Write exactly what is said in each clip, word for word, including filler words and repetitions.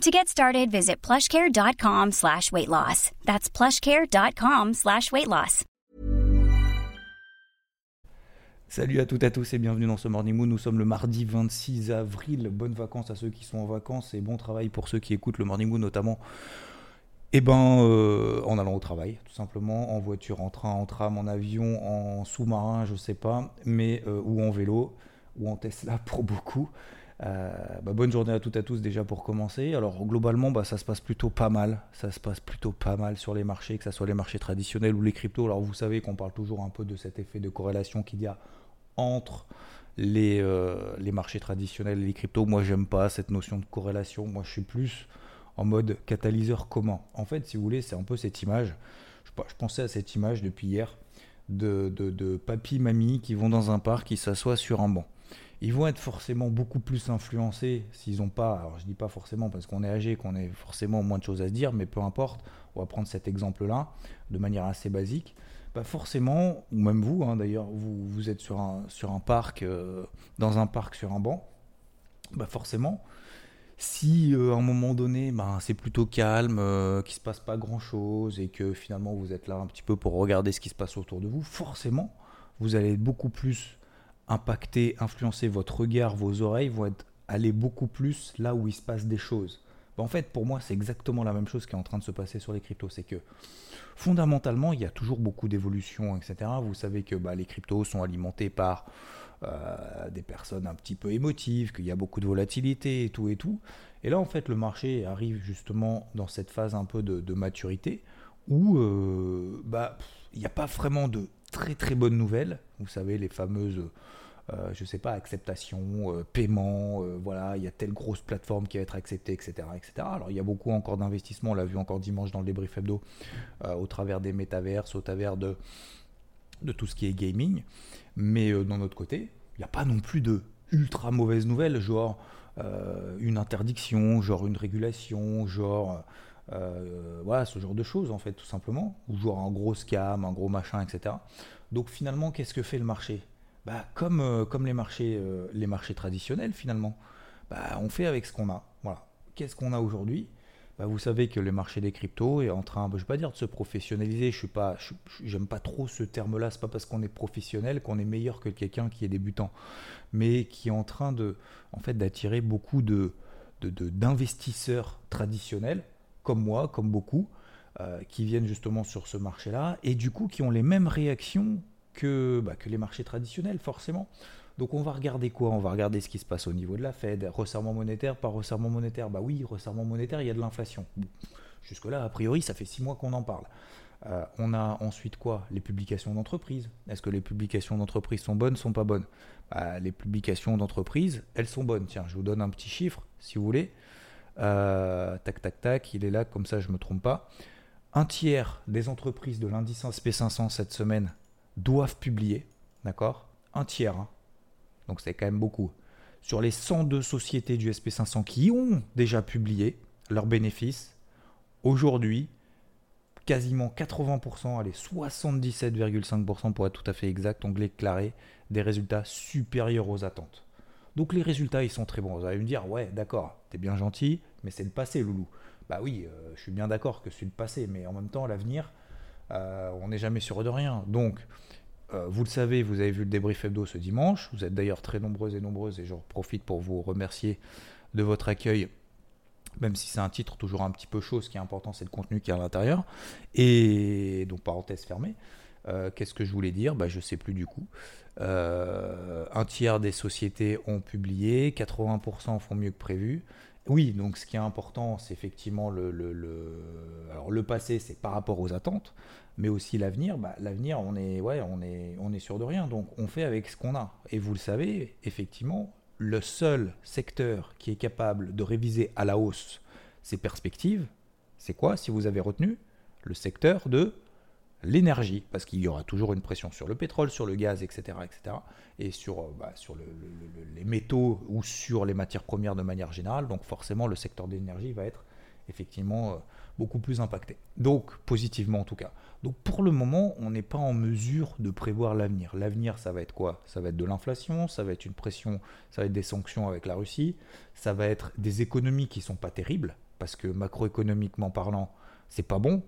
To get started, visit plushcare.com slash weight loss. That's plushcare.com slash weight loss. Salut à toutes et à tous et bienvenue dans ce Morning Mood. Nous sommes le mardi vingt-six avril. Bonnes vacances à ceux qui sont en vacances et bon travail pour ceux qui écoutent le Morning Mood, notamment eh ben, euh, en allant au travail, tout simplement, en voiture, en train, en tram, en avion, en sous-marin, je sais pas, mais euh, ou en vélo, ou en Tesla pour beaucoup. Euh, bah bonne journée à toutes et à tous déjà pour commencer. Alors globalement bah, ça se passe plutôt pas mal ça se passe plutôt pas mal sur les marchés, que ce soit les marchés traditionnels ou les cryptos. Alors vous savez qu'on parle toujours un peu de cet effet de corrélation qu'il y a entre les, euh, les marchés traditionnels et les cryptos. Moi j'aime pas cette notion de corrélation, moi je suis plus en mode catalyseur commun. En fait si vous voulez c'est un peu cette image, je, je pensais à cette image depuis hier de, de, de papy, mamie qui vont dans un parc, qui s'assoient sur un banc. Ils vont être forcément beaucoup plus influencés s'ils n'ont pas, alors je dis pas forcément parce qu'on est âgé, qu'on a forcément moins de choses à se dire, mais peu importe, on va prendre cet exemple-là de manière assez basique. Bah forcément, ou même vous, hein, d'ailleurs, vous, vous êtes sur un, sur un parc, euh, dans un parc sur un banc, bah forcément, si euh, à un moment donné, bah, c'est plutôt calme, euh, qu'il ne se passe pas grand-chose et que finalement vous êtes là un petit peu pour regarder ce qui se passe autour de vous, forcément, vous allez être beaucoup plus impacter, influencer votre regard, vos oreilles vont être, aller beaucoup plus là où il se passe des choses. Ben en fait, pour moi, c'est exactement la même chose qui est en train de se passer sur les cryptos. C'est que fondamentalement, il y a toujours beaucoup d'évolutions, et cetera. Vous savez que ben, les cryptos sont alimentés par euh, des personnes un petit peu émotives, qu'il y a beaucoup de volatilité et tout et tout. Et là, en fait, le marché arrive justement dans cette phase un peu de, de maturité où euh, ben, il n'y a pas vraiment de très très bonne nouvelle, vous savez les fameuses, euh, je sais pas, acceptation, euh, paiement, euh, voilà, il y a telle grosse plateforme qui va être acceptée, et cetera, et cetera. Alors il y a beaucoup encore d'investissements, on l'a vu encore dimanche dans le débrief hebdo, euh, au travers des métaverses, au travers de, de tout ce qui est gaming, mais euh, d'un autre côté, il n'y a pas non plus de ultra mauvaise nouvelle, genre euh, une interdiction, genre une régulation, genre... Euh, voilà ce genre de choses en fait tout simplement, ou genre un gros scam, un gros machin, etc. Donc finalement qu'est-ce que fait le marché? Bah comme, euh, comme les marchés euh, les marchés traditionnels finalement, bah on fait avec ce qu'on a. Voilà, qu'est-ce qu'on a aujourd'hui? Bah vous savez que le marché des cryptos est en train, bah, je vais pas dire de se professionnaliser, je suis pas, je, j'aime pas trop ce terme là, c'est pas parce qu'on est professionnel qu'on est meilleur que quelqu'un qui est débutant, mais qui est en train de, en fait, d'attirer beaucoup de, de, de d'investisseurs traditionnels comme moi, comme beaucoup, euh, qui viennent justement sur ce marché-là, et du coup qui ont les mêmes réactions que, bah, que les marchés traditionnels, forcément. Donc on va regarder quoi? On va regarder ce qui se passe au niveau de la Fed, resserrement monétaire, pas resserrement monétaire. Bah oui, resserrement monétaire, il y a de l'inflation. Jusque-là, a priori, ça fait six mois qu'on en parle. Euh, on a ensuite quoi? Les publications d'entreprises. Est-ce que les publications d'entreprises sont bonnes, sont pas bonnes? Bah, les publications d'entreprises, elles sont bonnes. Tiens, je vous donne un petit chiffre, si vous voulez. Euh, tac tac tac, il est là comme ça je me trompe pas. Un tiers des entreprises de l'indice S and P five cents cette semaine doivent publier, d'accord? Un tiers, hein. Donc c'est quand même beaucoup. Sur les cent deux sociétés du S and P five cents qui ont déjà publié leurs bénéfices, aujourd'hui quasiment quatre-vingts pour cent, allez soixante-dix-sept virgule cinq pour cent pour être tout à fait exact, ont déclaré des résultats supérieurs aux attentes. Donc les résultats, ils sont très bons. Vous allez me dire, ouais, d'accord, t'es bien gentil, mais c'est le passé, loulou. Bah oui, euh, je suis bien d'accord que c'est le passé, mais en même temps, l'avenir, euh, on n'est jamais sûr de rien. Donc, euh, vous le savez, vous avez vu le débrief hebdo ce dimanche. Vous êtes d'ailleurs très nombreuses et nombreuses, et j'en profite pour vous remercier de votre accueil, même si c'est un titre toujours un petit peu chaud. Ce qui est important, c'est le contenu qui est à l'intérieur. Et donc, parenthèse fermée. Euh, qu'est-ce que je voulais dire? Bah, je ne sais plus du coup. Euh, un tiers des sociétés ont publié, quatre-vingts pour cent font mieux que prévu. Oui, donc ce qui est important, c'est effectivement le, le, le... Alors, le passé, c'est par rapport aux attentes, mais aussi l'avenir. Bah, l'avenir, on est, ouais, on est, on est sûr de rien, donc on fait avec ce qu'on a. Et vous le savez, effectivement, le seul secteur qui est capable de réviser à la hausse ses perspectives, c'est quoi, si vous avez retenu? Le secteur de l'énergie, parce qu'il y aura toujours une pression sur le pétrole, sur le gaz, et cetera, et cetera, et sur, bah, sur le, le, le, les métaux ou sur les matières premières de manière générale. Donc forcément, le secteur de l'énergie va être effectivement euh, beaucoup plus impacté. Donc, positivement en tout cas. Donc pour le moment, on n'est pas en mesure de prévoir l'avenir. L'avenir, ça va être quoi ? Ça va être de l'inflation, ça va être une pression, ça va être des sanctions avec la Russie, ça va être des économies qui ne sont pas terribles, parce que macroéconomiquement parlant, c'est pas bon.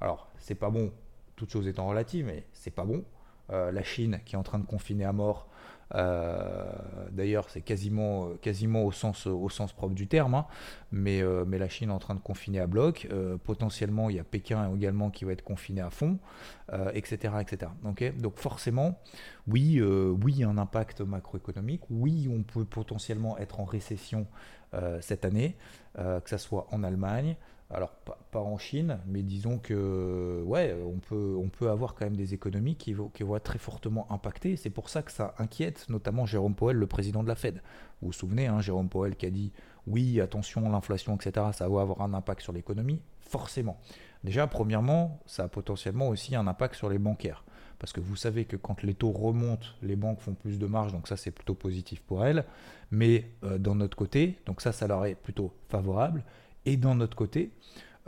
Alors, c'est pas bon, toutes choses étant relatives, mais c'est pas bon. Euh, la Chine qui est en train de confiner à mort, euh, d'ailleurs c'est quasiment, quasiment au, sens, au sens propre du terme, hein, mais, euh, mais la Chine est en train de confiner à bloc, euh, potentiellement il y a Pékin également qui va être confiné à fond, euh, et cetera, et cetera. Okay, donc forcément, oui, euh, oui, il y a un impact macroéconomique, oui, on peut potentiellement être en récession euh, cette année, euh, que ça soit en Allemagne, alors pas, pas en Chine, mais disons que ouais, on peut, on peut avoir quand même des économies qui, qui vont être très fortement impactées. C'est pour ça que ça inquiète notamment Jérôme Powell, le président de la Fed. Vous vous souvenez, hein, Jérôme Powell qui a dit oui, attention, l'inflation, et cetera, ça va avoir un impact sur l'économie, forcément. Déjà, premièrement, ça a potentiellement aussi un impact sur les bancaires. Parce que vous savez que quand les taux remontent, les banques font plus de marge, donc ça c'est plutôt positif pour elles. Mais euh, d'un autre côté, donc ça, ça leur est plutôt favorable. Et d'un autre côté,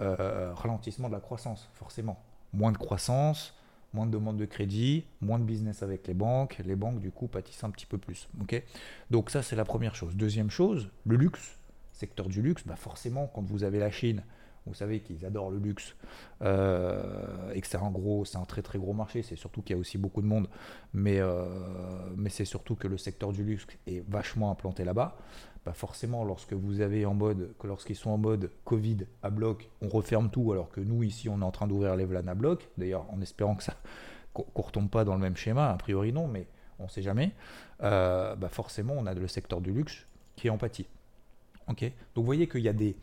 euh, ralentissement de la croissance, forcément. Moins de croissance, moins de demande de crédit, moins de business avec les banques. Les banques, du coup, pâtissent un petit peu plus. Okay, donc ça, c'est la première chose. Deuxième chose, le luxe. Secteur du luxe, bah forcément, quand vous avez la Chine, vous savez qu'ils adorent le luxe, euh, et que c'est un gros, c'est un très très gros marché. C'est surtout qu'il y a aussi beaucoup de monde, mais, euh, mais c'est surtout que le secteur du luxe est vachement implanté là-bas. Bah forcément, lorsque vous avez en mode, que lorsqu'ils sont en mode Covid à bloc, on referme tout, alors que nous ici, on est en train d'ouvrir les vannes à bloc. D'ailleurs, en espérant que ça, qu'on retombe pas dans le même schéma. A priori non, mais on sait jamais. Euh, bah forcément, on a le secteur du luxe qui est en pâtit. Ok. Donc vous voyez qu'il y a des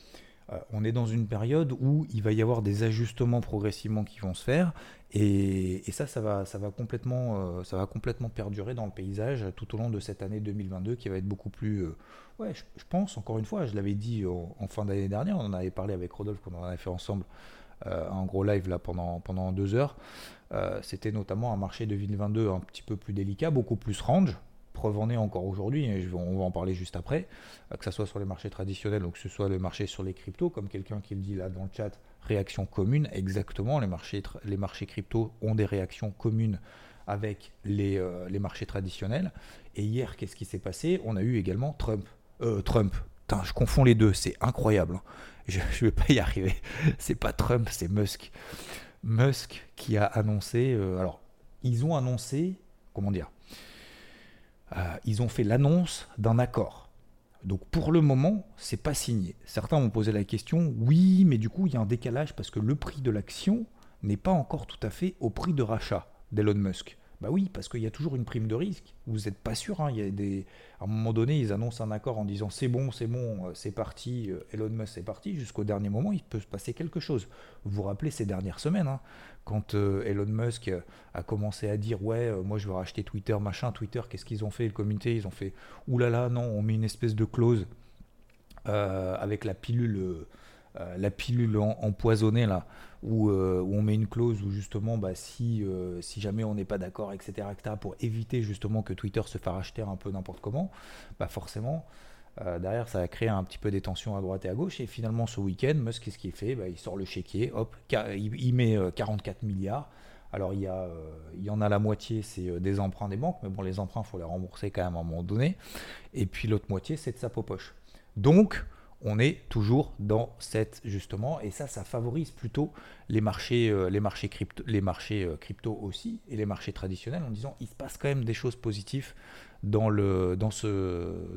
Euh, on est dans une période où il va y avoir des ajustements progressivement qui vont se faire, et, et ça, ça va, ça va complètement, euh, ça va complètement perdurer dans le paysage tout au long de cette année deux mille vingt-deux, qui va être beaucoup plus, euh, ouais, je, je pense, encore une fois, je l'avais dit en, en fin d'année dernière, on en avait parlé avec Rodolphe, qu'on en avait fait ensemble euh, un gros live là pendant, pendant deux heures, euh, c'était notamment un marché deux mille vingt-deux un petit peu plus délicat, beaucoup plus range. Preuve en est encore aujourd'hui, et on va en parler juste après, que ce soit sur les marchés traditionnels ou que ce soit le marché sur les cryptos, comme quelqu'un qui le dit là dans le chat, réaction commune, exactement, les marchés, les marchés cryptos ont des réactions communes avec les, euh, les marchés traditionnels. Et hier, qu'est-ce qui s'est passé ? On a eu également Trump, euh, Trump, putain, je confonds les deux, c'est incroyable, je ne vais pas y arriver, c'est pas Trump, c'est Musk, Musk qui a annoncé, euh, alors ils ont annoncé, comment dire, Euh, ils ont fait l'annonce d'un accord. Donc pour le moment, c'est pas signé. Certains m'ont posé la question, oui, mais du coup, il y a un décalage parce que le prix de l'action n'est pas encore tout à fait au prix de rachat d'Elon Musk. Bah oui, parce qu'il y a toujours une prime de risque. Vous n'êtes pas sûr, hein, il y a des... à un moment donné, ils annoncent un accord en disant c'est bon, c'est bon, c'est parti, Elon Musk c'est parti. Jusqu'au dernier moment, il peut se passer quelque chose. Vous vous rappelez ces dernières semaines, hein, quand euh, Elon Musk a commencé à dire ouais, euh, moi je veux racheter Twitter, machin, Twitter, qu'est-ce qu'ils ont fait, le comité ? Ils ont fait oulala, non, on met une espèce de clause euh, avec la pilule. Euh, la pilule empoisonnée là, où, euh, où on met une clause où justement bah, si, euh, si jamais on n'est pas d'accord, et cetera, et cetera, pour éviter justement que Twitter se fasse racheter un peu n'importe comment, bah forcément, euh, derrière ça a créé un petit peu des tensions à droite et à gauche, et finalement ce week-end, Musk, qu'est-ce qu'il fait ? Bah, il sort le chéquier, hop, il met quarante-quatre milliards, alors il y, a, euh, il y en a la moitié, c'est des emprunts des banques, mais bon, les emprunts, il faut les rembourser quand même à un moment donné, et puis l'autre moitié, c'est de sa popoche. Donc, on est toujours dans cette justement, et ça, ça favorise plutôt les marchés, euh, les marchés crypto, les marchés euh, crypto aussi, et les marchés traditionnels en disant il se passe quand même des choses positives dans le, dans ce,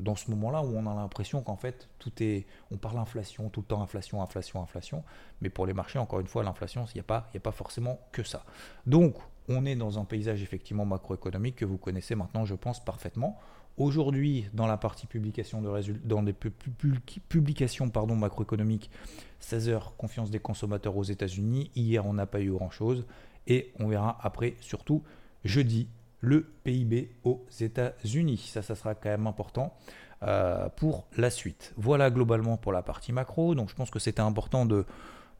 dans ce moment-là où on a l'impression qu'en fait tout est, on parle inflation tout le temps, inflation, inflation, inflation, mais pour les marchés encore une fois l'inflation, il n'y a pas, il n'y a pas forcément que ça. Donc on est dans un paysage effectivement macroéconomique que vous connaissez maintenant, je pense parfaitement. Aujourd'hui, dans la partie publication de résultats, dans les pub- pub- publications pardon, macroéconomiques, seize heures, confiance des consommateurs aux États-Unis. Hier, on n'a pas eu grand-chose. Et on verra après, surtout jeudi, le P I B aux États-Unis. Ça, ça sera quand même important euh, pour la suite. Voilà globalement pour la partie macro. Donc, je pense que c'était important de,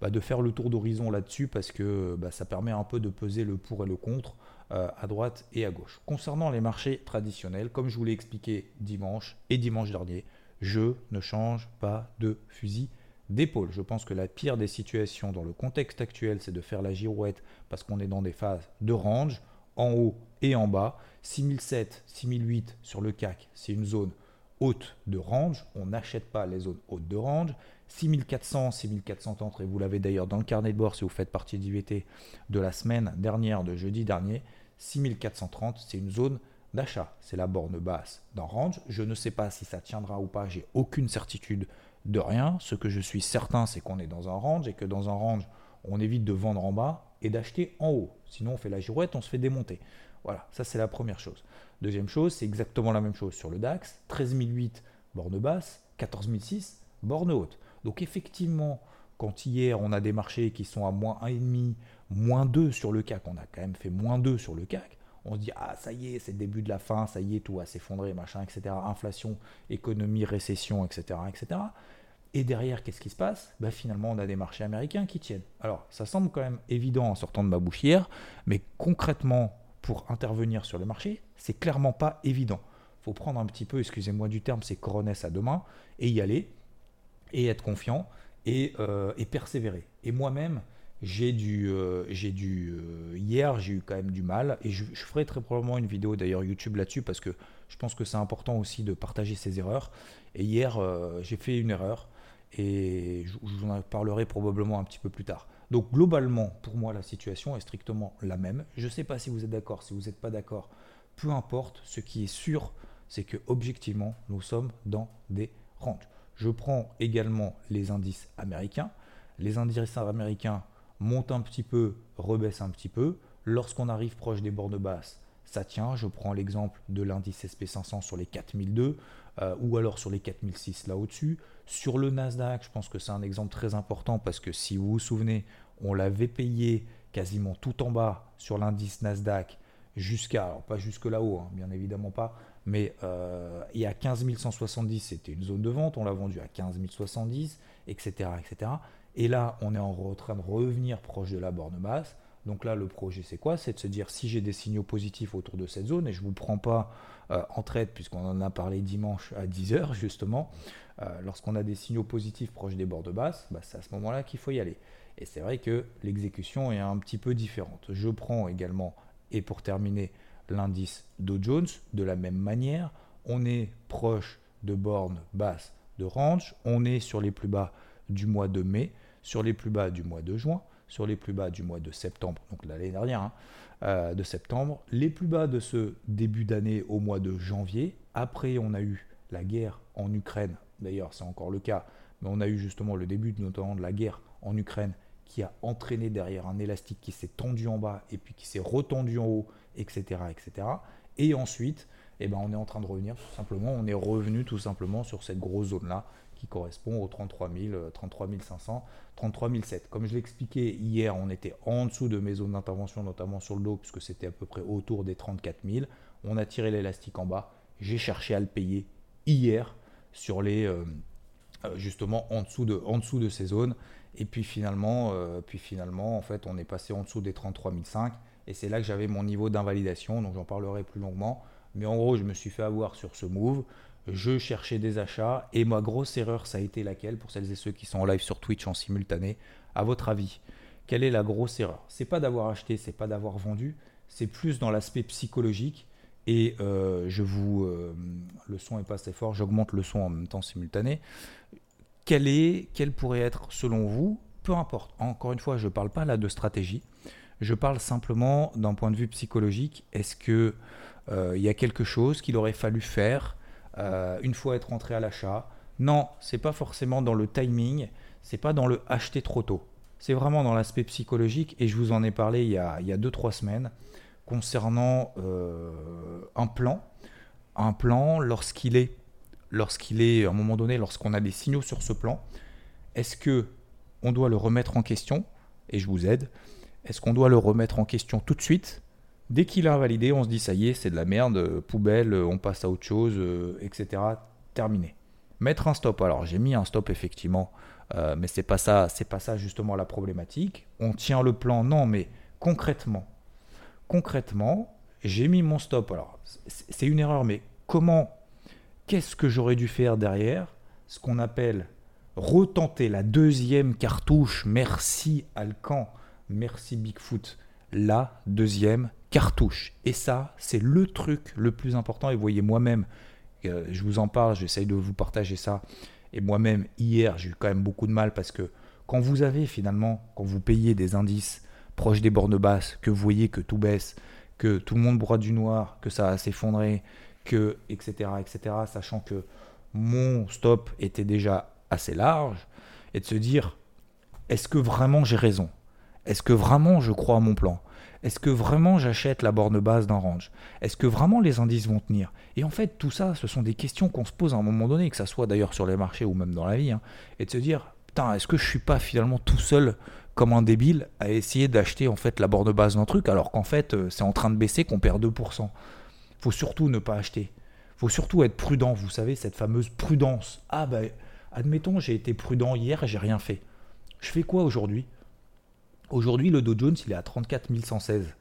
bah, de faire le tour d'horizon là-dessus parce que bah, ça permet un peu de peser le pour et le contre euh, à droite et à gauche. Concernant les marchés traditionnels, comme je vous l'ai expliqué dimanche et dimanche dernier, je ne change pas de fusil d'épaule. Je pense que la pire des situations dans le contexte actuel, c'est de faire la girouette parce qu'on est dans des phases de range, en haut et en bas. six mille sept, six mille huit sur le C A C, c'est une zone haute de range. On n'achète pas les zones hautes de range. six mille quatre cents, six mille quatre cent trente, et vous l'avez d'ailleurs dans le carnet de bord si vous faites partie d'I V T de la semaine dernière, de jeudi dernier. six mille quatre cent trente, c'est une zone d'achat. C'est la borne basse d'un range. Je ne sais pas si ça tiendra ou pas, j'ai aucune certitude de rien. Ce que je suis certain, c'est qu'on est dans un range et que dans un range, on évite de vendre en bas et d'acheter en haut. Sinon, on fait la girouette, on se fait démonter. Voilà, ça c'est la première chose. Deuxième chose, c'est exactement la même chose sur le DAX. treize mille huit, borne basse, quatorze mille six, borne haute. Donc effectivement, quand hier, on a des marchés qui sont à moins un virgule cinq, moins deux sur le C A C, on a quand même fait moins deux sur le C A C, on se dit « Ah, ça y est, c'est le début de la fin, ça y est, tout va s'effondrer, machin, et cetera. Inflation, économie, récession, et cetera et cetera » Et derrière, qu'est-ce qui se passe ? Bah, finalement, on a des marchés américains qui tiennent. Alors, ça semble quand même évident en sortant de ma bouche hier, mais concrètement, pour intervenir sur le marché, c'est clairement pas évident. Il faut prendre un petit peu, excusez-moi du terme, c'est coronesse à deux mains, et y aller, et être confiant, et, euh, et persévérer. Et moi-même, j'ai dû, euh, j'ai dû euh, hier, j'ai eu quand même du mal, et je, je ferai très probablement une vidéo d'ailleurs YouTube là-dessus, parce que je pense que c'est important aussi de partager ses erreurs. Et hier, euh, j'ai fait une erreur, et je vous en parlerai probablement un petit peu plus tard. Donc globalement, pour moi, la situation est strictement la même. Je ne sais pas si vous êtes d'accord, si vous n'êtes pas d'accord, peu importe. Ce qui est sûr, c'est que objectivement, nous sommes dans des ranges. Je prends également les indices américains. Les indices américains montent un petit peu, rebaissent un petit peu. Lorsqu'on arrive proche des bornes basses, ça tient. Je prends l'exemple de l'indice S and P five hundred sur les quatre mille deux euh, ou alors sur les quatre mille six là au-dessus. Sur le Nasdaq, je pense que c'est un exemple très important parce que si vous vous souvenez, on l'avait payé quasiment tout en bas sur l'indice Nasdaq jusqu'à, alors pas jusque là-haut, hein, bien évidemment pas, mais euh, et à quinze mille cent soixante-dix, c'était une zone de vente, on l'a vendu à quinze mille soixante-dix, et cetera, et cetera. Et là, on est en train de revenir proche de la borne basse. Donc là, le projet, c'est quoi ? C'est de se dire, si j'ai des signaux positifs autour de cette zone, et je ne vous prends pas euh, en traite, puisqu'on en a parlé dimanche à dix heures, justement, euh, lorsqu'on a des signaux positifs proches des bords de basse, bah, c'est à ce moment-là qu'il faut y aller. Et c'est vrai que l'exécution est un petit peu différente. Je prends également, et pour terminer, l'indice Dow Jones. De la même manière, on est proche de bornes basses de range, on est sur les plus bas du mois de mai, sur les plus bas du mois de juin, sur les plus bas du mois de septembre, donc l'année dernière, hein, euh, de septembre, les plus bas de ce début d'année au mois de janvier. Après, on a eu la guerre en Ukraine, d'ailleurs c'est encore le cas, mais on a eu justement le début notamment de la guerre en Ukraine qui a entraîné derrière un élastique qui s'est tendu en bas et puis qui s'est retendu en haut, et cetera et cetera. Et ensuite, eh ben, on est en train de revenir tout simplement, on est revenu tout simplement sur cette grosse zone-là, qui correspond aux trente-trois mille, trente-trois mille cinq cents, trente-trois mille sept. Comme je l'expliquais hier, on était en dessous de mes zones d'intervention, notamment sur le Dow, puisque c'était à peu près autour des trente-quatre mille. On a tiré l'élastique en bas. J'ai cherché à le payer hier sur les euh, justement en dessous de en dessous de ces zones. Et puis finalement, euh, puis finalement, en fait, on est passé en dessous des trente-trois mille cinq. Et c'est là que j'avais mon niveau d'invalidation. Donc j'en parlerai plus longuement. Mais en gros, je me suis fait avoir sur ce move. Je cherchais des achats et ma grosse erreur, ça a été laquelle pour celles et ceux qui sont en live sur Twitch en simultané? À votre avis, quelle est la grosse erreur? C'est pas d'avoir acheté, c'est pas d'avoir vendu, c'est plus dans l'aspect psychologique. Et euh, je vous, euh, le son est pas assez fort, j'augmente le son en même temps simultané. Quelle est, quelle pourrait être selon vous? Peu importe. Encore une fois, je parle pas là de stratégie. Je parle simplement d'un point de vue psychologique. Est-ce que euh, y a quelque chose qu'il aurait fallu faire? Euh, une fois être rentré à l'achat, non, c'est pas forcément dans le timing, c'est pas dans le acheter trop tôt, c'est vraiment dans l'aspect psychologique. Et je vous en ai parlé il y a deux trois semaines concernant euh, un plan, un plan lorsqu'il est, lorsqu'il est à un moment donné, lorsqu'on a des signaux sur ce plan, est-ce que on doit le remettre en question? Et je vous aide, est-ce qu'on doit le remettre en question tout de suite? Dès qu'il a invalidé, on se dit ça y est, c'est de la merde, poubelle, on passe à autre chose, euh, et cetera. Terminé. Mettre un stop. Alors j'ai mis un stop effectivement Euh, mais c'est pas ça, c'est pas ça justement la problématique. On tient le plan, non, mais concrètement, concrètement, j'ai mis mon stop. Alors, c'est une erreur, mais comment, qu'est-ce que j'aurais dû faire derrière? Ce qu'on appelle retenter la deuxième cartouche. Merci Alcan, merci Bigfoot. La deuxième cartouche. Et ça, c'est le truc le plus important. Et vous voyez, moi-même, euh, je vous en parle, j'essaye de vous partager ça. Et moi-même, hier, j'ai eu quand même beaucoup de mal parce que quand vous avez finalement, quand vous payez des indices proches des bornes basses, que vous voyez que tout baisse, que tout le monde broie du noir, que ça va s'effondrer, que et cetera, et cetera, sachant que mon stop était déjà assez large, et de se dire, est-ce que vraiment j'ai raison ? Est-ce que vraiment je crois à mon plan ? Est-ce que vraiment j'achète la borne basse d'un range ? Est-ce que vraiment les indices vont tenir ? Et en fait, tout ça, ce sont des questions qu'on se pose à un moment donné, que ça soit d'ailleurs sur les marchés ou même dans la vie, hein, et de se dire, putain, est-ce que je ne suis pas finalement tout seul comme un débile à essayer d'acheter en fait la borne basse d'un truc, alors qu'en fait, c'est en train de baisser, qu'on perd deux pour cent. Faut surtout ne pas acheter. Faut surtout être prudent, vous savez, cette fameuse prudence. Ah ben, bah, admettons, j'ai été prudent hier, j'ai rien fait. Je fais quoi aujourd'hui ? Aujourd'hui, le Dow Jones, il est à trente-quatre mille cent seize.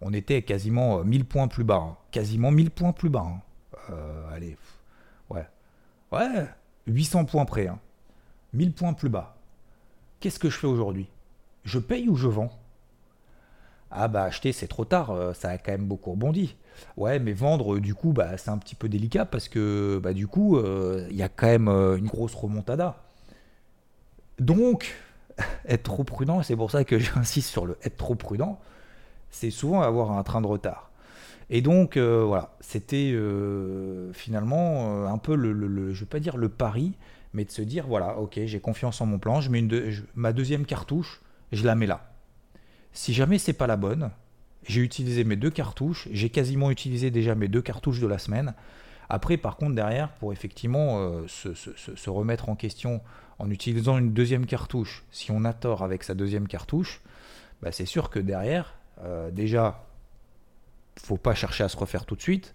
On était quasiment mille points plus bas. Hein. Quasiment mille points plus bas. Hein. Euh, allez, ouais. Ouais, huit cents points près. Hein. mille points plus bas. Qu'est-ce que je fais aujourd'hui ? Je paye ou je vends ? Ah bah acheter, c'est trop tard, ça a quand même beaucoup rebondi. Ouais, mais vendre, du coup, bah, c'est un petit peu délicat parce que bah, du coup, il euh, y a quand même une grosse remontada. Donc... être trop prudent, c'est pour ça que j'insiste sur le être trop prudent, c'est souvent avoir un train de retard. Et donc euh, voilà, c'était euh, finalement euh, un peu le, le, le, je vais pas dire le pari, mais de se dire voilà, ok, j'ai confiance en mon plan, je mets une de, je, ma deuxième cartouche, je la mets là. Si jamais c'est pas la bonne, j'ai utilisé mes deux cartouches, j'ai quasiment utilisé déjà mes deux cartouches de la semaine. Après, par contre, derrière, pour effectivement euh, se, se, se remettre en question en utilisant une deuxième cartouche, si on a tort avec sa deuxième cartouche, bah c'est sûr que derrière, euh, déjà, faut pas chercher à se refaire tout de suite.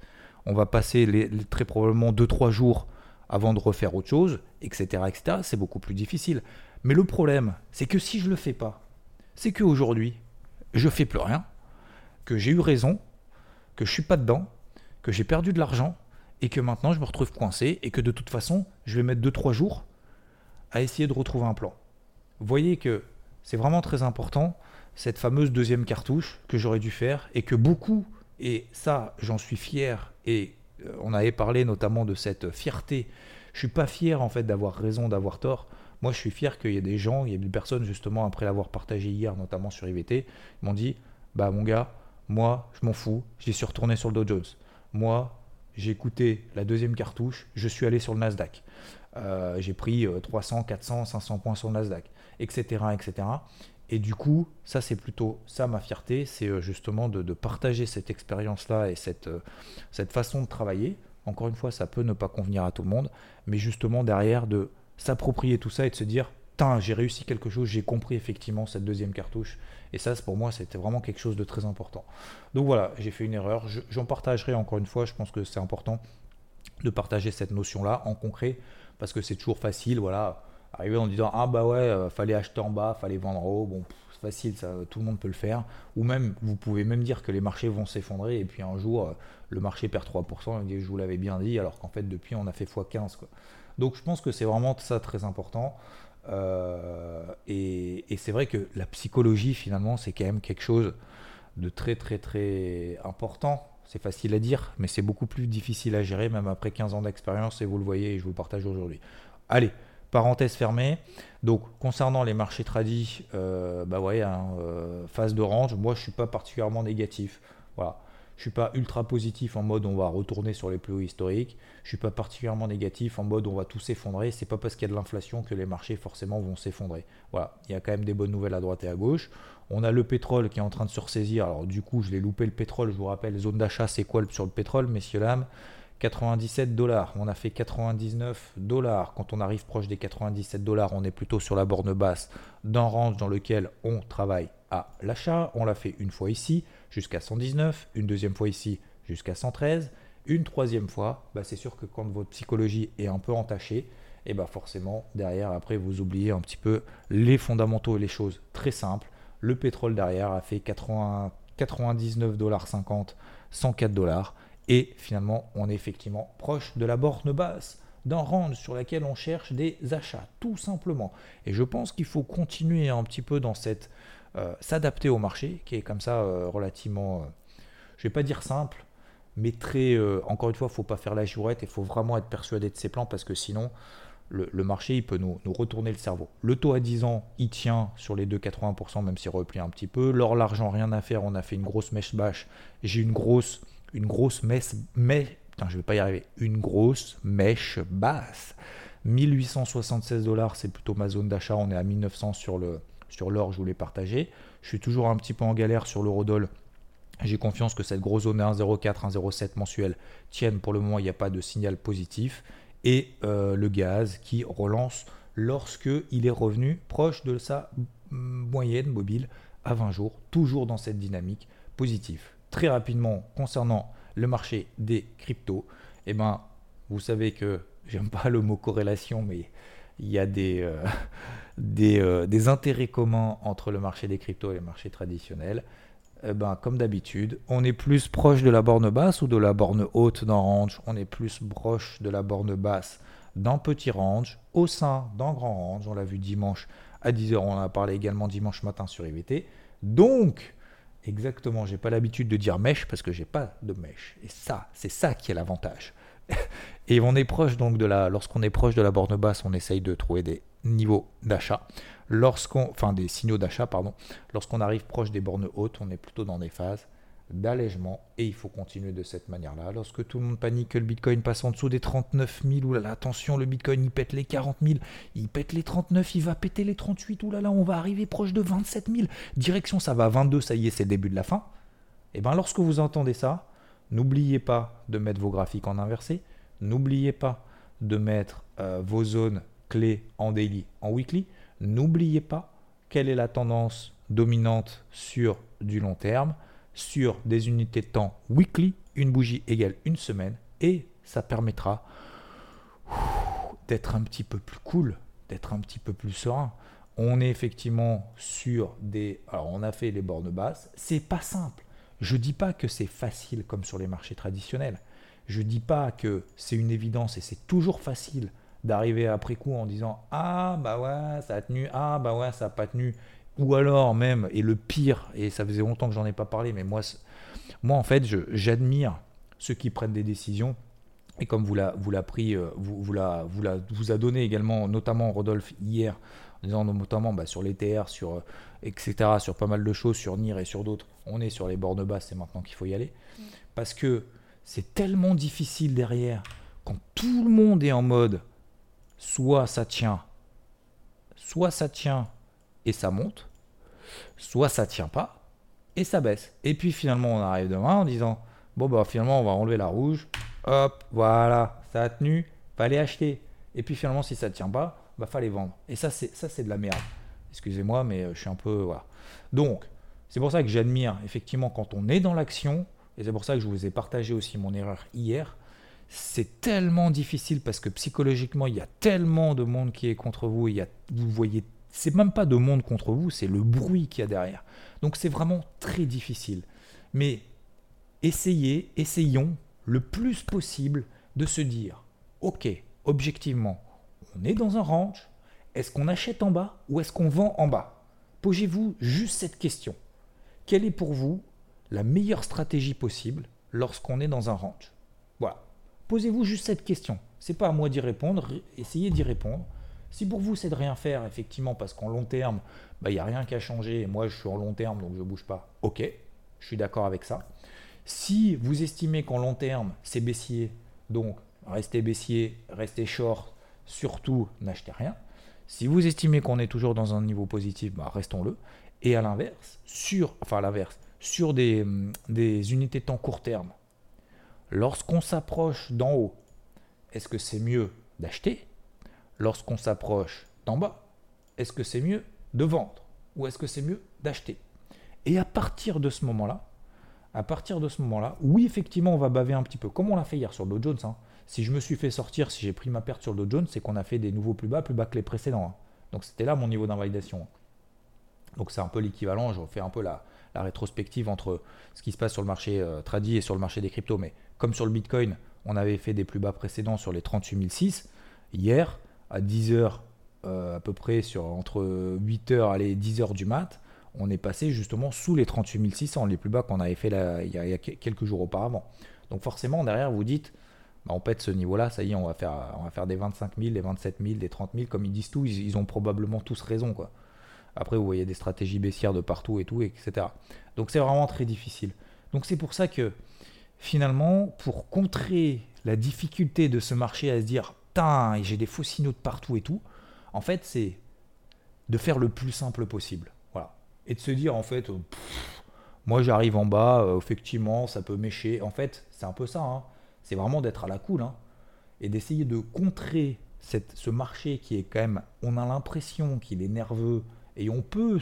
On va passer les, les, très probablement deux trois jours avant de refaire autre chose, et cetera, et cetera. C'est beaucoup plus difficile. Mais le problème, c'est que si je le fais pas, c'est qu'aujourd'hui, je fais plus rien, que j'ai eu raison, que je suis pas dedans, que j'ai perdu de l'argent, et que maintenant je me retrouve coincé, et que de toute façon, je vais mettre deux trois jours à essayer de retrouver un plan. Vous voyez que c'est vraiment très important, cette fameuse deuxième cartouche que j'aurais dû faire, et que beaucoup, et ça j'en suis fier, et on avait parlé notamment de cette fierté, je ne suis pas fier en fait d'avoir raison, d'avoir tort, moi je suis fier qu'il y ait des gens, il y a des personnes justement après l'avoir partagé hier, notamment sur I V T, ils m'ont dit, bah mon gars, moi je m'en fous, j'y suis retourné sur le Dow Jones, moi j'ai écouté la deuxième cartouche, je suis allé sur le Nasdaq. Euh, j'ai pris trois cents, quatre cents, cinq cents points sur le Nasdaq, et cetera, et cetera. Et du coup, ça c'est plutôt ça ma fierté, c'est justement de, de partager cette expérience-là et cette, cette façon de travailler. Encore une fois, ça peut ne pas convenir à tout le monde, mais justement derrière de s'approprier tout ça et de se dire « Putain, j'ai réussi quelque chose, j'ai compris effectivement cette deuxième cartouche. » Et ça, pour moi, c'était vraiment quelque chose de très important. Donc voilà, j'ai fait une erreur, je, j'en partagerai encore une fois, je pense que c'est important de partager cette notion-là en concret, parce que c'est toujours facile, voilà, arriver en disant « Ah bah ouais, euh, fallait acheter en bas, fallait vendre en haut, bon, pff, c'est facile, ça, tout le monde peut le faire. » Ou même, vous pouvez même dire que les marchés vont s'effondrer et puis un jour, euh, le marché perd trois pour cent, et je vous l'avais bien dit, alors qu'en fait, depuis, on a fait fois quinze, quoi. Donc je pense que c'est vraiment ça très important. Euh, et, et c'est vrai que la psychologie, finalement, c'est quand même quelque chose de très, très, très important. C'est facile à dire, mais c'est beaucoup plus difficile à gérer, même après quinze ans d'expérience, et vous le voyez, et je vous le partage aujourd'hui. Allez, parenthèse fermée. Donc, concernant les marchés tradis, euh, bah ouais, hein, euh, phase de range, moi, je ne suis pas particulièrement négatif. Voilà. Je ne suis pas ultra positif en mode on va retourner sur les plus hauts historiques. Je ne suis pas particulièrement négatif en mode on va tout s'effondrer. Ce n'est pas parce qu'il y a de l'inflation que les marchés forcément vont s'effondrer. Voilà, il y a quand même des bonnes nouvelles à droite et à gauche. On a le pétrole qui est en train de se ressaisir. Alors du coup, je l'ai loupé le pétrole. Je vous rappelle, zone d'achat, c'est quoi sur le pétrole, messieurs, dames ? quatre-vingt-dix-sept dollars. On a fait quatre-vingt-dix-neuf dollars. Quand on arrive proche des quatre-vingt-dix-sept dollars, on est plutôt sur la borne basse d'un range dans lequel on travaille à l'achat. On l'a fait une fois ici, jusqu'à cent dix-neuf, une deuxième fois ici, jusqu'à cent treize, une troisième fois, bah c'est sûr que quand votre psychologie est un peu entachée, et bien forcément derrière après vous oubliez un petit peu les fondamentaux et les choses très simples. Le pétrole derrière a fait quatre-vingts, quatre-vingt-dix-neuf dollars cinquante, cent quatre dollars et finalement on est effectivement proche de la borne basse d'un range sur laquelle on cherche des achats tout simplement. Et je pense qu'il faut continuer un petit peu dans cette euh, s'adapter au marché qui est comme ça euh, relativement euh, je vais pas dire simple mais très euh, encore une fois faut pas faire la girouette et faut vraiment être persuadé de ses plans parce que sinon le, le marché il peut nous, nous retourner le cerveau. Le taux à dix ans il tient sur les deux virgule quatre-vingts pour cent même s'il replie un petit peu. L'or l'argent rien à faire, on a fait une grosse mèche bâche, j'ai une grosse une grosse messe mais Putain, je vais pas y arriver, une grosse mèche basse. mille huit cent soixante-seize dollars, c'est plutôt ma zone d'achat. On est à mille neuf cents sur le sur l'or, je voulais partager. Je suis toujours un petit peu en galère sur le Rodolphe. J'ai confiance que cette grosse zone à un virgule zéro quatre, un virgule zéro sept mensuel tienne. Pour le moment, il n'y a pas de signal positif. Et euh, le gaz qui relance lorsque il est revenu proche de sa moyenne mobile à vingt jours, toujours dans cette dynamique positive. Très rapidement, concernant le marché des cryptos, eh ben, vous savez que j'aime pas le mot corrélation, mais il y a des, euh, des, euh, des intérêts communs entre le marché des cryptos et le marché traditionnel. Eh ben, comme d'habitude, on est plus proche de la borne basse ou de la borne haute d'un range. On est plus proche de la borne basse d'un petit range, au sein d'un grand range. On l'a vu dimanche à dix heures, on en a parlé également dimanche matin sur I V T. Donc, exactement, j'ai pas l'habitude de dire mèche parce que j'ai pas de mèche. Et ça, c'est ça qui est l'avantage. Et on est proche donc de la, lorsqu'on est proche de la borne basse, on essaye de trouver des niveaux d'achat. Lorsqu'on, enfin des signaux d'achat, pardon. Lorsqu'on arrive proche des bornes hautes, on est plutôt dans des phases d'allègement et il faut continuer de cette manière-là. Lorsque tout le monde panique que le Bitcoin passe en dessous des trente-neuf mille, oulala, attention, le Bitcoin il pète les quarante mille, il pète les trente-neuf, il va péter les trente-huit, oulala, on va arriver proche de vingt-sept mille, direction ça va à vingt-deux, ça y est, c'est le début de la fin. Et bien lorsque vous entendez ça, n'oubliez pas de mettre vos graphiques en inversé, n'oubliez pas de mettre euh, vos zones clés en daily, en weekly, n'oubliez pas quelle est la tendance dominante sur du long terme, sur des unités de temps weekly, une bougie égale une semaine et ça permettra d'être un petit peu plus cool, d'être un petit peu plus serein. On est effectivement sur des... Alors on a fait les bornes basses, c'est pas simple. Je dis pas que c'est facile comme sur les marchés traditionnels. Je dis pas que c'est une évidence et c'est toujours facile d'arriver après coup en disant « Ah bah ouais, ça a tenu, ah bah ouais, ça a pas tenu ». Ou alors même, et le pire, et ça faisait longtemps que j'en ai pas parlé, mais moi, moi en fait, je, j'admire ceux qui prennent des décisions. Et comme vous l'a, vous l'a pris, vous, vous l'a, vous l'a, vous a donné également, notamment Rodolphe hier, en disant notamment bah, sur les T R, sur et cetera, sur pas mal de choses, sur N I R et sur d'autres, on est sur les bornes basses, c'est maintenant qu'il faut y aller, mmh. Parce que c'est tellement difficile derrière quand tout le monde est en mode, soit ça tient, soit ça tient. Et ça monte, soit ça tient pas et ça baisse. Et puis finalement on arrive demain en disant bon bah finalement on va enlever la rouge, hop voilà ça a tenu, fallait acheter. Et puis finalement si ça tient pas, bah fallait vendre. Et ça c'est ça c'est de la merde. Excusez-moi mais je suis un peu voilà. Donc c'est pour ça que j'admire effectivement quand on est dans l'action et c'est pour ça que je vous ai partagé aussi mon erreur hier. C'est tellement difficile parce que psychologiquement il y a tellement de monde qui est contre vous, il y a vous voyez. C'est même pas de monde contre vous, c'est le bruit qu'il y a derrière. Donc c'est vraiment très difficile. Mais essayez, essayons le plus possible de se dire « Ok, objectivement, on est dans un range, est-ce qu'on achète en bas ou est-ce qu'on vend en bas ?» Posez-vous juste cette question. Quelle est pour vous la meilleure stratégie possible lorsqu'on est dans un range ? Voilà. Posez-vous juste cette question. Ce n'est pas à moi d'y répondre, essayez d'y répondre. Si pour vous, c'est de rien faire, effectivement, parce qu'en long terme, bah, il n'y a rien qu'à changer. Et moi, je suis en long terme, donc je ne bouge pas. Ok, je suis d'accord avec ça. Si vous estimez qu'en long terme, c'est baissier, donc restez baissier, restez short, surtout n'achetez rien. Si vous estimez qu'on est toujours dans un niveau positif, bah, restons-le. Et à l'inverse, sur, enfin à l'inverse, sur des, des unités de temps court terme, lorsqu'on s'approche d'en haut, est-ce que c'est mieux d'acheter ? Lorsqu'on s'approche d'en bas, est-ce que c'est mieux de vendre ou est-ce que c'est mieux d'acheter ? Et à partir de ce moment-là, à partir de ce moment-là, oui, effectivement, on va baver un petit peu, comme on l'a fait hier sur le Dow Jones. Hein. Si je me suis fait sortir, si j'ai pris ma perte sur le Dow Jones, c'est qu'on a fait des nouveaux plus bas, plus bas que les précédents. Hein. Donc, c'était là mon niveau d'invalidation. Donc, c'est un peu l'équivalent, je refais un peu la, la rétrospective entre ce qui se passe sur le marché euh, tradi et sur le marché des cryptos. Mais comme sur le Bitcoin, on avait fait des plus bas précédents sur les trente-huit mille six. Hier, à dix heures euh, à peu près, sur, entre huit heures et dix heures du mat', on est passé justement sous les trente-huit mille six cents, les plus bas qu'on avait fait là, il, y a, il y a quelques jours auparavant. Donc forcément, derrière, vous dites, bah on pète ce niveau-là, ça y est, on va faire, on va faire des vingt-cinq mille, des vingt-sept mille, des trente mille, comme ils disent tous, ils, ils ont probablement tous raison, quoi. Après, vous voyez des stratégies baissières de partout et tout, et cetera. Donc c'est vraiment très difficile. Donc c'est pour ça que, finalement, pour contrer la difficulté de ce marché à se dire, putain, j'ai des faux signaux de partout et tout, en fait, c'est de faire le plus simple possible. Et de se dire, en fait, pff, moi j'arrive en bas, euh, effectivement, ça peut mécher. En fait, c'est un peu ça. Hein. C'est vraiment d'être à la cool. Hein. Et d'essayer de contrer cette, ce marché qui est quand même... On a l'impression qu'il est nerveux. Et on peut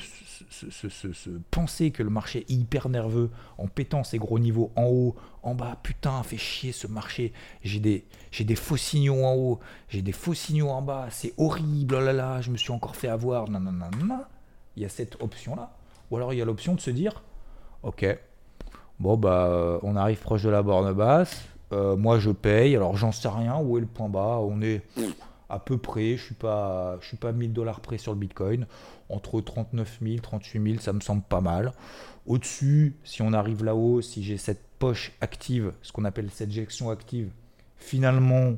se, se, se, se penser que le marché est hyper nerveux en pétant ses gros niveaux en haut, en bas. Putain, fait chier ce marché. J'ai des, j'ai des faux signaux en haut. J'ai des faux signaux en bas. C'est horrible. Oh là là, je me suis encore fait avoir. Nanana. Il y a cette option-là. Ou alors, il y a l'option de se dire, ok, bon, bah, on arrive proche de la borne basse, euh, moi, je paye, alors, j'en sais rien, où est le point bas, on est à peu près, je suis pas, je suis pas mille dollars près sur le Bitcoin, entre trente-neuf mille, trente-huit mille, ça me semble pas mal. Au-dessus, si on arrive là-haut, si j'ai cette poche active, ce qu'on appelle cette jection active, finalement,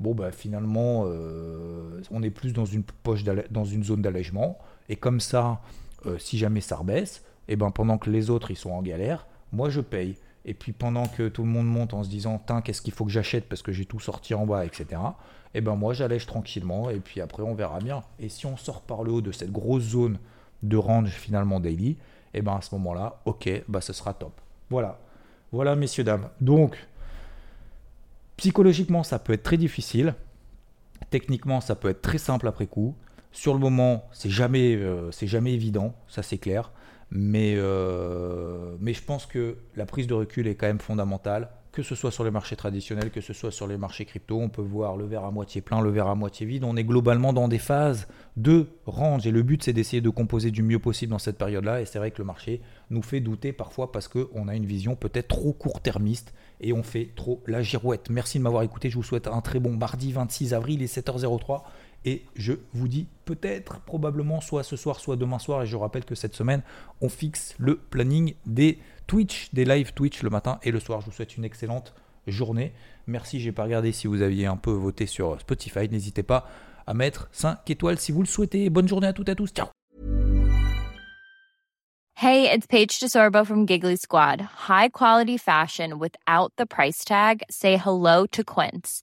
bon, bah, finalement, euh, on est plus dans une poche, dans une zone d'allègement, et comme ça, Euh, si jamais ça rebaisse, et ben pendant que les autres ils sont en galère, moi je paye. Et puis pendant que tout le monde monte en se disant, tiens, qu'est-ce qu'il faut que j'achète parce que j'ai tout sorti en bas, et cetera. Et ben moi j'allège tranquillement et puis après on verra bien. Et si on sort par le haut de cette grosse zone de range finalement daily, et ben à ce moment-là, ok, bah ce sera top. Voilà, voilà messieurs dames. Donc psychologiquement ça peut être très difficile, techniquement ça peut être très simple après coup. Sur le moment, c'est jamais, euh, c'est jamais évident, ça c'est clair, mais, euh, mais je pense que la prise de recul est quand même fondamentale, que ce soit sur les marchés traditionnels, que ce soit sur les marchés crypto, on peut voir le verre à moitié plein, le verre à moitié vide, on est globalement dans des phases de range et le but c'est d'essayer de composer du mieux possible dans cette période-là et c'est vrai que le marché nous fait douter parfois parce qu'on a une vision peut-être trop court-termiste et on fait trop la girouette. Merci de m'avoir écouté, je vous souhaite un très bon mardi vingt-six avril, il est sept heures zéro trois. Et je vous dis peut-être, probablement, soit ce soir, soit demain soir. Et je rappelle que cette semaine, on fixe le planning des Twitch, des live Twitch le matin et le soir. Je vous souhaite une excellente journée. Merci, j'ai pas regardé si vous aviez un peu voté sur Spotify. N'hésitez pas à mettre cinq étoiles si vous le souhaitez. Bonne journée à toutes et à tous. Ciao. Hey, it's Paige Desorbo from Giggly Squad. High quality fashion without the price tag. Say hello to Quince.